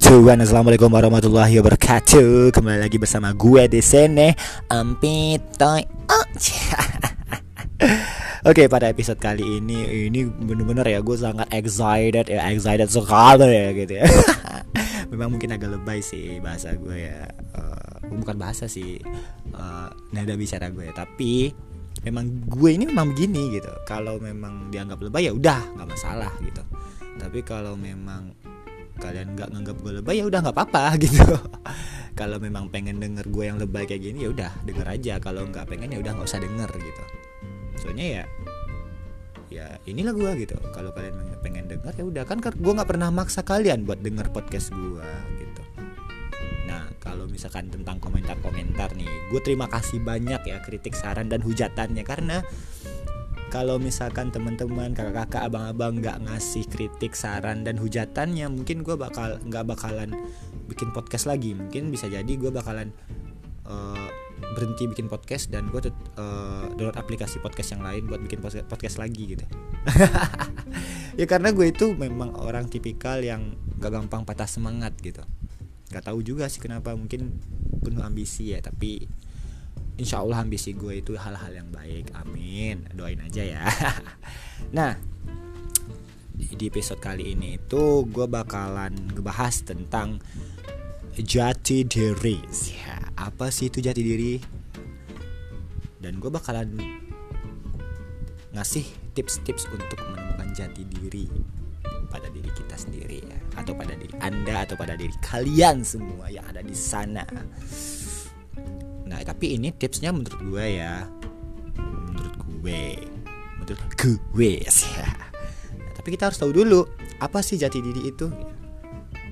Cuan, assalamualaikum warahmatullahi wabarakatuh. Kembali lagi bersama gue di sini, Ampitoy. Oke, pada episode kali ini bener-bener ya, gue sangat excited sekali ya gitu ya. Memang mungkin agak lebay sih bahasa gue ya, bukan bahasa sih, nada bicara gue ya. Tapi memang gue ini memang begini gitu. Kalau memang dianggap lebay ya udah nggak masalah gitu. Tapi kalau memang kalian nggak nganggap gue lebay ya udah nggak apa-apa gitu. Kalau memang pengen denger gue yang lebay kayak gini ya udah denger aja, kalau nggak pengen ya udah nggak usah denger gitu. Soalnya ya inilah gue gitu. Kalau kalian pengen denger ya udah, kan gue nggak pernah maksa kalian buat denger podcast gue gitu. Nah, kalau misalkan tentang komentar-komentar nih, gue terima kasih banyak ya kritik, saran, dan hujatannya. Karena kalau misalkan teman-teman, kakak-kakak, abang-abang nggak ngasih kritik, saran, dan hujatannya, mungkin gue nggak bakalan bikin podcast lagi. Mungkin bisa jadi gue bakalan berhenti bikin podcast dan gue download aplikasi podcast yang lain buat bikin podcast lagi gitu. Ya karena gue itu memang orang tipikal yang nggak gampang patah semangat gitu. Nggak tahu juga sih kenapa, mungkin penuh ambisi ya, tapi insya Allah ambisi gue itu hal-hal yang baik. Amin, doain aja ya. Nah, di episode kali ini itu gue bakalan ngebahas tentang jati diri ya. Apa sih itu jati diri? Dan gue bakalan ngasih tips-tips untuk menemukan jati diri pada diri kita sendiri ya, atau pada diri Anda, atau pada diri kalian semua yang ada di sana. Nah, tapi ini tipsnya menurut gue ya. Nah, tapi kita harus tahu dulu apa sih jati diri itu.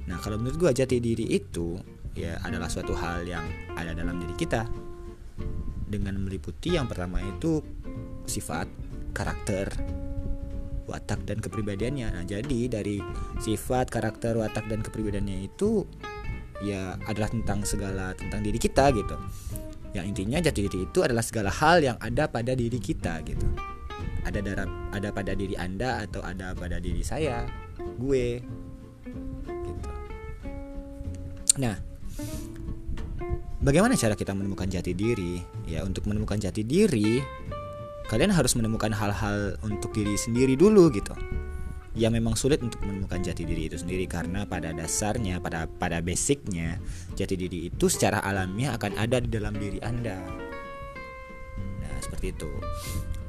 Nah, kalau menurut gue jati diri itu ya adalah suatu hal yang ada dalam diri kita, dengan meliputi yang pertama itu sifat, karakter, watak, dan kepribadiannya. Nah, jadi dari sifat, karakter, watak, dan kepribadiannya itu ya adalah tentang diri kita gitu. Yang intinya jati diri itu adalah segala hal yang ada pada diri kita gitu. Ada pada diri Anda, atau ada pada diri saya, gue gitu. Nah, bagaimana cara kita menemukan jati diri? Ya, untuk menemukan jati diri, kalian harus menemukan hal-hal untuk diri sendiri dulu gitu. Ya, memang sulit untuk menemukan jati diri itu sendiri, karena pada dasarnya, pada basicnya, jati diri itu secara alamiah akan ada di dalam diri Anda. Nah, seperti itu.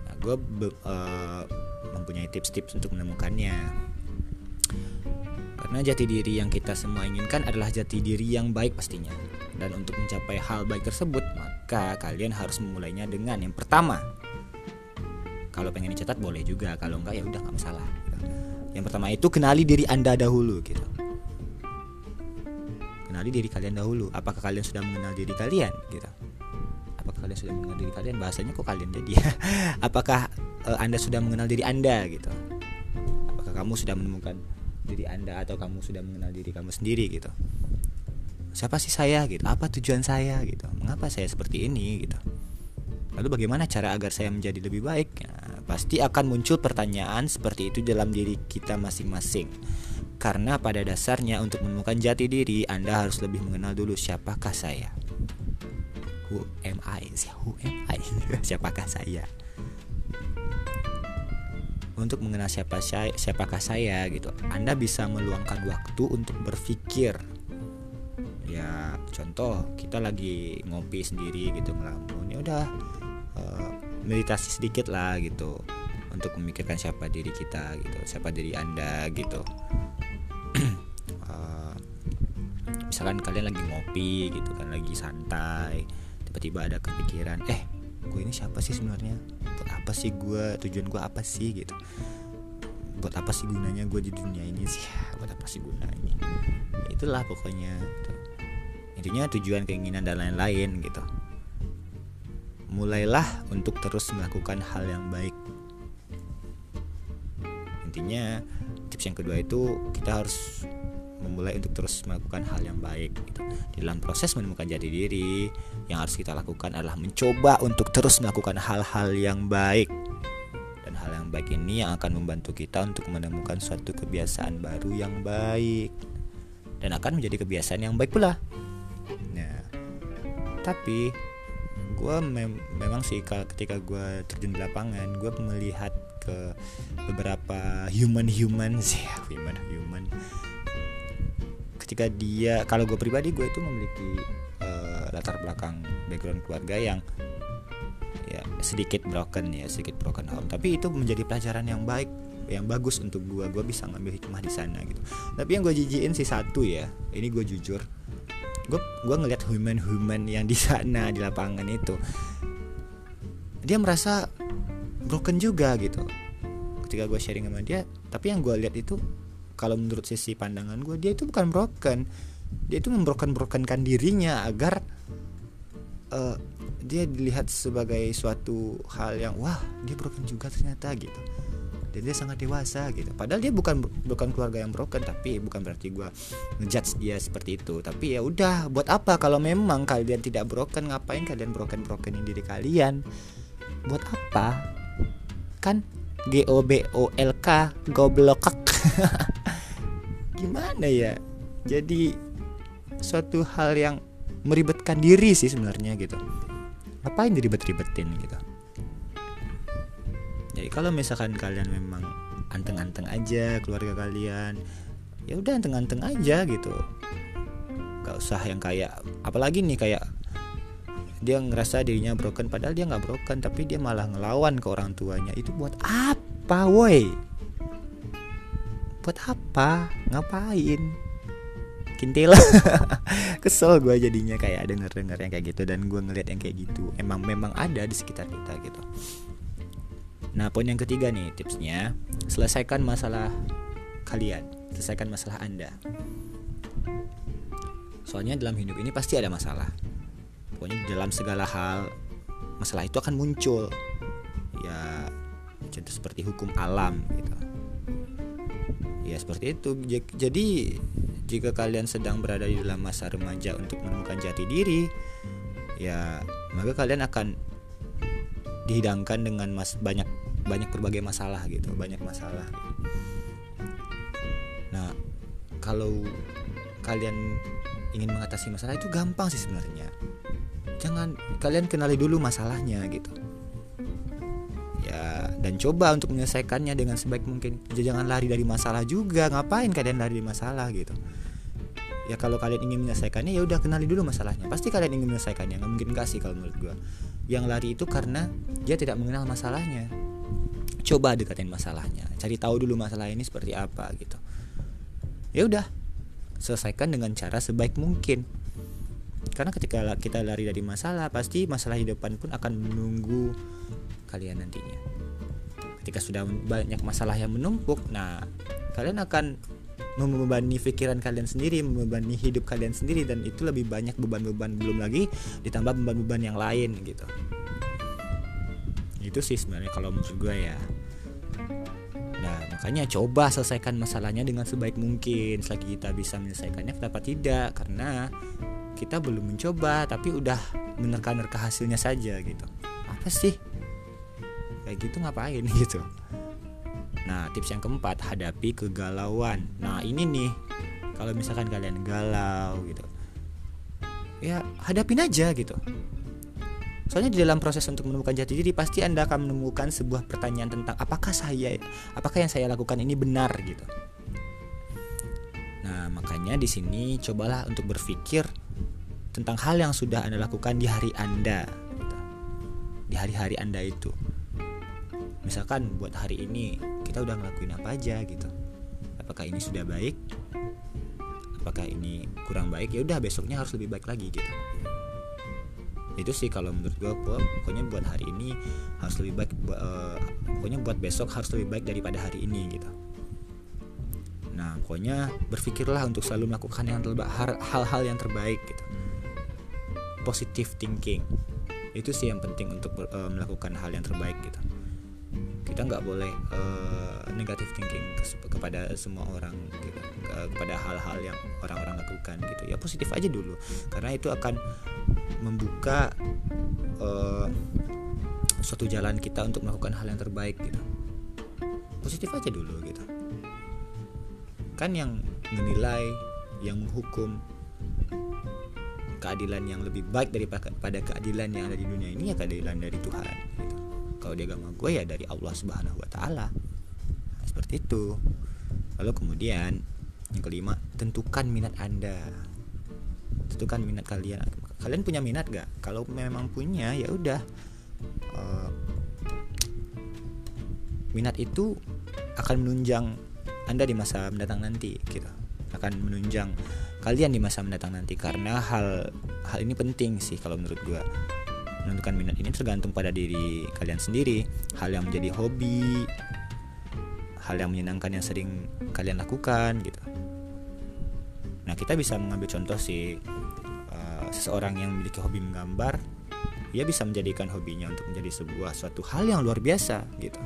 Nah, gue mempunyai tips-tips untuk menemukannya. Karena jati diri yang kita semua inginkan adalah jati diri yang baik pastinya. Dan untuk mencapai hal baik tersebut, maka kalian harus memulainya dengan yang pertama. Kalau pengen dicatat boleh juga, kalau enggak ya udah enggak masalah. Yang pertama itu kenali diri Anda dahulu gitu. Kenali diri kalian dahulu. Apakah kalian sudah mengenal diri kalian gitu? Apakah kalian sudah mengenal diri kalian? Bahasanya kok kalian jadi ya. Apakah Anda sudah mengenal diri Anda gitu? Apakah kamu sudah menemukan diri Anda, atau kamu sudah mengenal diri kamu sendiri gitu? Siapa sih saya gitu? Apa tujuan saya gitu? Mengapa saya seperti ini gitu? Lalu bagaimana cara agar saya menjadi lebih baik? Nah, pasti akan muncul pertanyaan seperti itu dalam diri kita masing-masing. Karena pada dasarnya untuk menemukan jati diri, Anda harus lebih mengenal dulu siapakah saya. Who am I? Siapakah saya? Untuk mengenal siapakah saya gitu, Anda bisa meluangkan waktu untuk berpikir. Ya, contoh kita lagi ngopi sendiri gitu, ngelamun, ya udah meditasi sedikit lah gitu, untuk memikirkan siapa diri kita gitu, siapa diri Anda gitu. Misalkan kalian lagi ngopi gitu kan, lagi santai, tiba-tiba ada kepikiran, gue ini siapa sih sebenarnya, buat apa sih gue, tujuan gue apa sih gitu, buat apa sih gunanya gue di dunia ini sih, buat apa sih gunanya, ya, itulah pokoknya gitu. Intinya tujuan, keinginan, dan lain-lain gitu. Mulailah untuk terus melakukan hal yang baik. Intinya tips yang kedua itu kita harus memulai untuk terus melakukan hal yang baik gitu. Di dalam proses menemukan jati diri, yang harus kita lakukan adalah mencoba untuk terus melakukan hal-hal yang baik. Dan hal yang baik ini yang akan membantu kita untuk menemukan suatu kebiasaan baru yang baik. dan akan menjadi kebiasaan yang baik pula. Nah, tapi gue memang sih ketika gue terjun di lapangan, gue melihat ke beberapa human ketika dia, kalau gue pribadi, gue itu memiliki latar belakang background keluarga yang ya sedikit broken home, tapi itu menjadi pelajaran yang baik, yang bagus untuk gue bisa ngambil hikmah di sana gitu. Tapi yang gue jijikin sih satu ya, ini gue jujur, gue ngelihat human yang di sana di lapangan itu dia merasa broken juga gitu ketika gue sharing sama dia. Tapi yang gue lihat itu, kalau menurut sisi pandangan gue, dia itu bukan broken, dia itu membroken-brokenkan dirinya agar dia dilihat sebagai suatu hal yang wah, dia broken juga ternyata gitu, dan dia sangat dewasa gitu. Padahal dia bukan keluarga yang broken, tapi bukan berarti gue ngejudge dia seperti itu. Tapi ya udah, buat apa kalau memang kalian tidak broken, ngapain kalian broken-brokenin diri kalian, buat apa? Kan GOBOLK, goblokak. Gimana ya, jadi suatu hal yang meribetkan diri sih sebenarnya gitu. Ngapain diribet-ribetin gitu. Jadi kalau misalkan kalian memang anteng-anteng aja keluarga kalian, ya udah anteng-anteng aja gitu. Gak usah yang kayak, apalagi nih kayak dia ngerasa dirinya broken padahal dia gak broken, tapi dia malah ngelawan ke orang tuanya. Itu buat apa woi? Buat apa? Ngapain? Kintil. Kesel gue jadinya kayak denger yang kayak gitu, dan gue ngeliat yang kayak gitu memang ada di sekitar kita gitu. Nah, poin yang ketiga nih tipsnya, selesaikan masalah kalian, selesaikan masalah Anda. Soalnya dalam hidup ini pasti ada masalah. Pokoknya dalam segala hal masalah itu akan muncul. Ya contoh seperti hukum alam gitu. Ya seperti itu. Jadi jika kalian sedang berada di dalam masa remaja untuk menemukan jati diri, ya maka kalian akan dihadapkan dengan banyak berbagai masalah gitu, banyak masalah. Nah, kalau kalian ingin mengatasi masalah itu gampang sih sebenarnya. Jangan, kalian kenali dulu masalahnya gitu. Ya, dan coba untuk menyelesaikannya dengan sebaik mungkin. Jangan lari dari masalah juga. Ngapain kalian lari dari masalah gitu? Ya kalau kalian ingin menyelesaikannya, ya udah kenali dulu masalahnya. Pasti kalian ingin menyelesaikannya, nggak mungkin nggak sih kalau menurut gue. Yang lari itu karena dia tidak mengenal masalahnya. Coba dekatin masalahnya, cari tahu dulu masalah ini seperti apa gitu. Ya udah, selesaikan dengan cara sebaik mungkin. Karena ketika kita lari dari masalah, pasti masalah di depan pun akan menunggu kalian nantinya. Ketika sudah banyak masalah yang menumpuk, nah kalian akan membebani pikiran kalian sendiri, membebani hidup kalian sendiri, dan itu lebih banyak beban-beban, belum lagi ditambah beban-beban yang lain gitu. Itu sih sebenarnya kalau menurut gue ya. Nah, makanya coba selesaikan masalahnya dengan sebaik mungkin. Selagi kita bisa menyelesaikannya, kenapa tidak? Karena kita belum mencoba tapi udah menerka-nerka hasilnya saja gitu. Apa sih? Kayak gitu ngapain gitu. Nah, tips yang keempat, hadapi kegalauan. Nah, ini nih, kalau misalkan kalian galau gitu, ya hadapin aja gitu. Soalnya di dalam proses untuk menemukan jati diri, pasti Anda akan menemukan sebuah pertanyaan tentang apakah yang saya lakukan ini benar gitu. Nah, makanya di sini cobalah untuk berpikir tentang hal yang sudah Anda lakukan di hari Anda gitu. Di hari-hari Anda itu, misalkan buat hari ini kita udah ngelakuin apa aja gitu. Apakah ini sudah baik? Apakah ini kurang baik? Ya udah, besoknya harus lebih baik lagi gitu. Itu sih kalau menurut gue, pokoknya buat hari ini harus lebih baik, pokoknya buat besok harus lebih baik daripada hari ini gitu. Nah, pokoknya berpikirlah untuk selalu melakukan hal-hal yang terbaik gitu. Positive thinking, itu sih yang penting untuk melakukan hal yang terbaik gitu. Kita nggak boleh negative thinking kepada semua orang gitu, kepada hal-hal yang orang-orang lakukan gitu. Ya positif aja dulu, karena itu akan membuka suatu jalan kita untuk melakukan hal yang terbaik gitu. Positif aja dulu gitu. Kan yang menilai yang menghukum keadilan yang lebih baik daripada keadilan yang ada di dunia ini, ya keadilan dari Tuhan gitu. Kalau di agama gue ya dari Allah Subhanahu Wa Taala, seperti itu. Lalu kemudian yang kelima, tentukan minat Anda, tentukan minat kalian. Kalian punya minat gak? Kalau memang punya ya udah, minat itu akan menunjang Anda di masa mendatang nanti gitu. Akan menunjang kalian di masa mendatang nanti, karena hal ini penting sih kalau menurut gua. Menentukan minat ini tergantung pada diri kalian sendiri. Hal yang menjadi hobi, hal yang menyenangkan yang sering kalian lakukan gitu. Nah, kita bisa mengambil contoh sih, seseorang yang memiliki hobi menggambar, ia bisa menjadikan hobinya untuk menjadi suatu hal yang luar biasa gitu.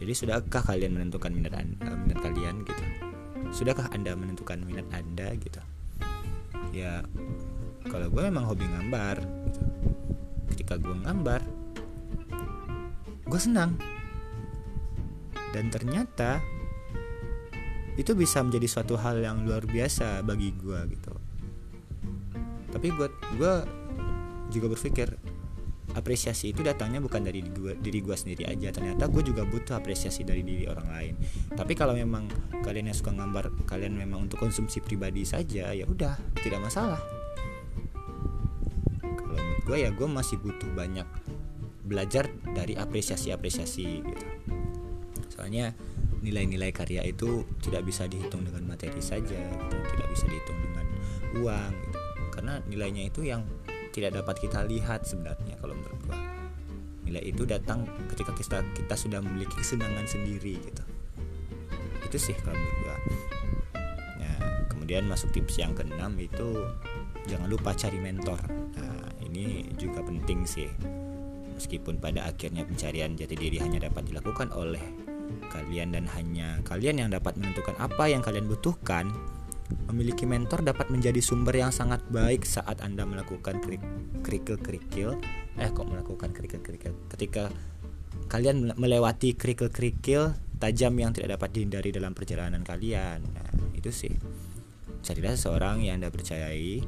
Jadi sudahkah kalian menentukan minat kalian gitu? Sudahkah Anda menentukan minat Anda gitu? Ya, kalau gue memang hobi gambar gitu. Ketika gue gambar, gue senang. Dan ternyata itu bisa menjadi suatu hal yang luar biasa bagi gue gitu. Tapi gue juga berpikir, apresiasi itu datangnya bukan dari diri gue sendiri aja. Ternyata gue juga butuh apresiasi dari diri orang lain. Tapi kalau memang kalian yang suka gambar, kalian memang untuk konsumsi pribadi saja, ya udah, tidak masalah. Kalau menurut gue ya, gue masih butuh banyak belajar dari apresiasi-apresiasi gitu. Soalnya nilai-nilai karya itu tidak bisa dihitung dengan materi saja gitu. Tidak bisa dihitung dengan uang gitu. Karena nilainya itu yang tidak dapat kita lihat sebenarnya. Kalau menurut gua, nilai itu datang ketika kita sudah memiliki kesenangan sendiri gitu. Itu sih kalau menurut gua. Nah, kemudian masuk tips yang keenam, itu jangan lupa cari mentor. Nah, ini juga penting sih. Meskipun pada akhirnya pencarian jati diri hanya dapat dilakukan oleh kalian dan hanya kalian yang dapat menentukan apa yang kalian butuhkan, memiliki mentor dapat menjadi sumber yang sangat baik saat Anda melakukan kerikil-kerikil ketika kalian melewati kerikil-kerikil tajam yang tidak dapat dihindari dalam perjalanan kalian. Nah, itu sih. Carilah seseorang yang Anda percayai,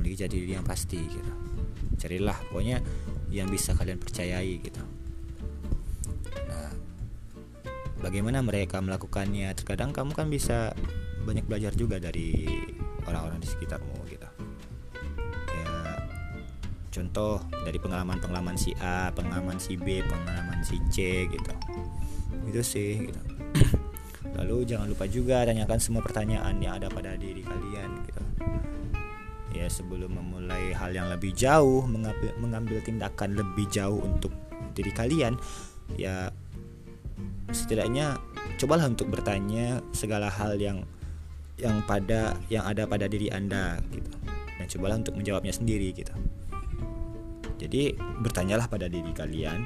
memiliki jati diri yang pasti gitu. Carilah pokoknya yang bisa kalian percayai gitu. Nah, bagaimana mereka melakukannya? Terkadang kamu kan bisa banyak belajar juga dari orang-orang di sekitarmu gitu. Ya, contoh dari pengalaman si A, pengalaman si B, pengalaman si C gitu. Itu sih gitu. Lalu jangan lupa juga tanyakan semua pertanyaan yang ada pada diri kalian gitu. Ya, sebelum memulai hal yang lebih jauh, mengambil tindakan lebih jauh untuk diri kalian, ya setidaknya cobalah untuk bertanya segala hal yang ada pada diri Anda gitu. Dan cobalah untuk menjawabnya sendiri gitu. Jadi bertanyalah pada diri kalian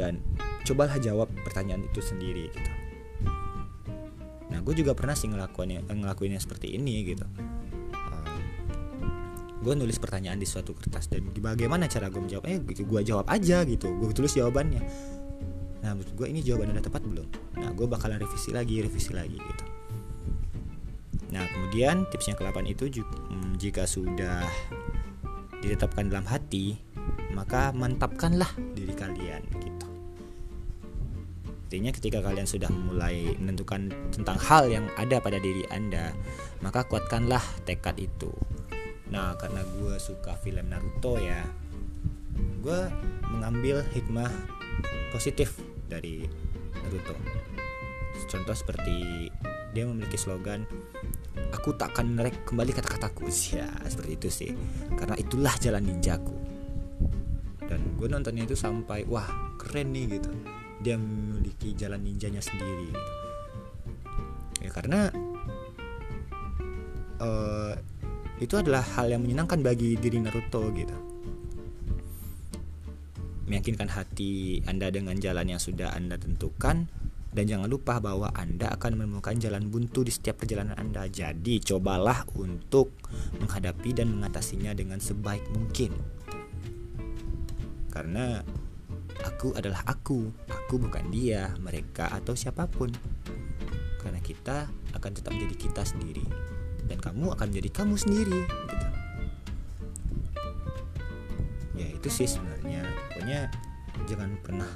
dan cobalah jawab pertanyaan itu sendiri gitu. Nah, gue juga pernah sih ngelakuinnya seperti ini gitu. Gue nulis pertanyaan di suatu kertas dan bagaimana cara gue menjawab? Gue jawab aja gitu. Gue tulis jawabannya. Nah, menurut gue ini jawaban Anda tepat belum? Nah, gue bakalan revisi lagi gitu. Nah, kemudian tips yang ke-8 itu, jika sudah ditetapkan dalam hati, maka mantapkanlah diri kalian gitu. Artinya ketika kalian sudah mulai menentukan tentang hal yang ada pada diri Anda, maka kuatkanlah tekad itu. Nah, karena gue suka film Naruto ya, gue mengambil hikmah positif dari Naruto. Contoh seperti dia memiliki slogan, "Aku tak akan menarik kembali kata-kataku." Ya, seperti itu sih. Karena itulah jalan ninjaku. Dan gue nontonnya itu sampai, wah keren nih gitu. Dia memiliki jalan ninjanya sendiri gitu. Ya, karena itu adalah hal yang menyenangkan bagi diri Naruto gitu. Meyakinkan hati Anda dengan jalan yang sudah Anda tentukan. Dan jangan lupa bahwa Anda akan menemukan jalan buntu di setiap perjalanan Anda. Jadi cobalah untuk menghadapi dan mengatasinya dengan sebaik mungkin. Karena aku adalah aku bukan dia, mereka, atau siapapun. Karena kita akan tetap menjadi kita sendiri. dan kamu akan jadi kamu sendiri gitu. Ya itu sih sebenarnya, pokoknya jangan pernah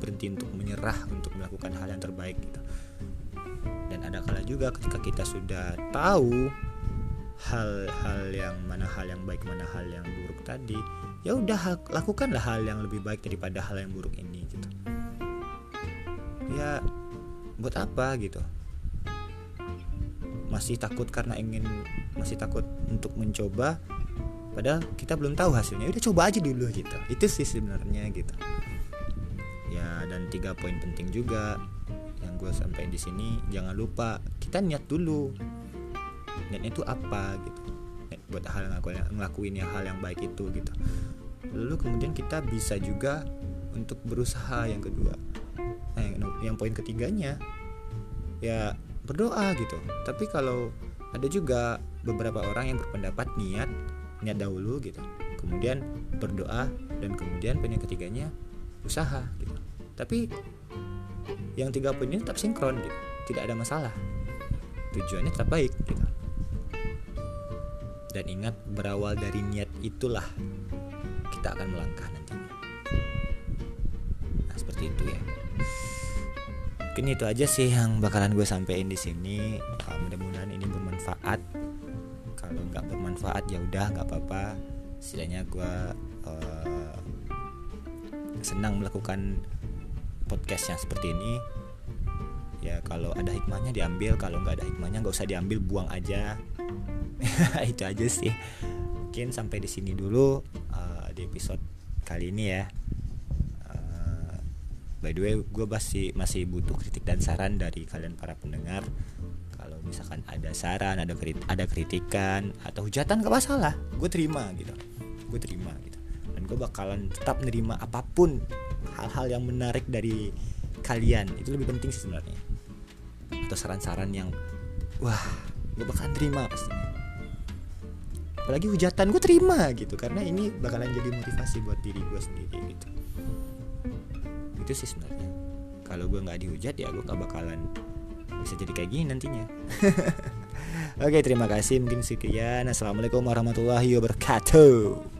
berhenti untuk menyerah untuk melakukan hal yang terbaik gitu. Dan ada kala juga ketika kita sudah tahu hal-hal yang mana hal yang baik, mana hal yang buruk tadi, ya udah lakukanlah hal yang lebih baik daripada hal yang buruk ini gitu. Ya buat apa gitu? Masih takut karena ingin, masih takut untuk mencoba, padahal kita belum tahu hasilnya. Udah coba aja dulu gitu. Itu sih sebenarnya gitu. Ya, dan 3 poin penting juga yang gue sampaikan di sini, jangan lupa kita niat dulu. Niatnya itu apa gitu? Niat buat hal yang ngelakuin yang hal yang baik itu gitu. Lalu kemudian kita bisa juga untuk berusaha yang kedua. Nah, yang poin ketiganya ya berdoa gitu. Tapi kalau ada juga beberapa orang yang berpendapat niat dahulu gitu, kemudian berdoa, dan kemudian poin yang ketiganya usaha gitu. Tapi yang 3 poin ini tetap sinkron gitu, tidak ada masalah, tujuannya tetap baik gitu. Dan ingat, berawal dari niat itulah kita akan melangkah nantinya. Nah seperti itu ya. Mungkin itu aja sih yang bakalan gue sampein di sini. Mudah-mudahan ini bermanfaat. Kalau nggak bermanfaat ya udah nggak apa-apa. Setidaknya gue senang melakukan podcast yang seperti ini. Ya kalau ada hikmahnya diambil, kalau nggak ada hikmahnya nggak usah diambil, buang aja. Itu aja sih. Mungkin sampai di sini dulu di episode kali ini ya. By the way, gue masih butuh kritik dan saran dari kalian para pendengar. Kalau misalkan ada saran, ada kritikan atau hujatan, gak masalah, gue terima gitu. Gue terima gitu. Dan gue bakalan tetap nerima apapun hal-hal yang menarik dari kalian. Itu lebih penting sih sebenarnya. Atau saran-saran yang wah, gue bakalan terima pastinya. Apalagi hujatan gue terima gitu, karena ini bakalan jadi motivasi buat diri gue sendiri gitu. Itu sih sebenarnya. Kalau gue nggak dihujat ya gue nggak bakalan bisa jadi kayak gini nantinya. Oke, terima kasih, mungkin sekian. Assalamualaikum warahmatullahi wabarakatuh.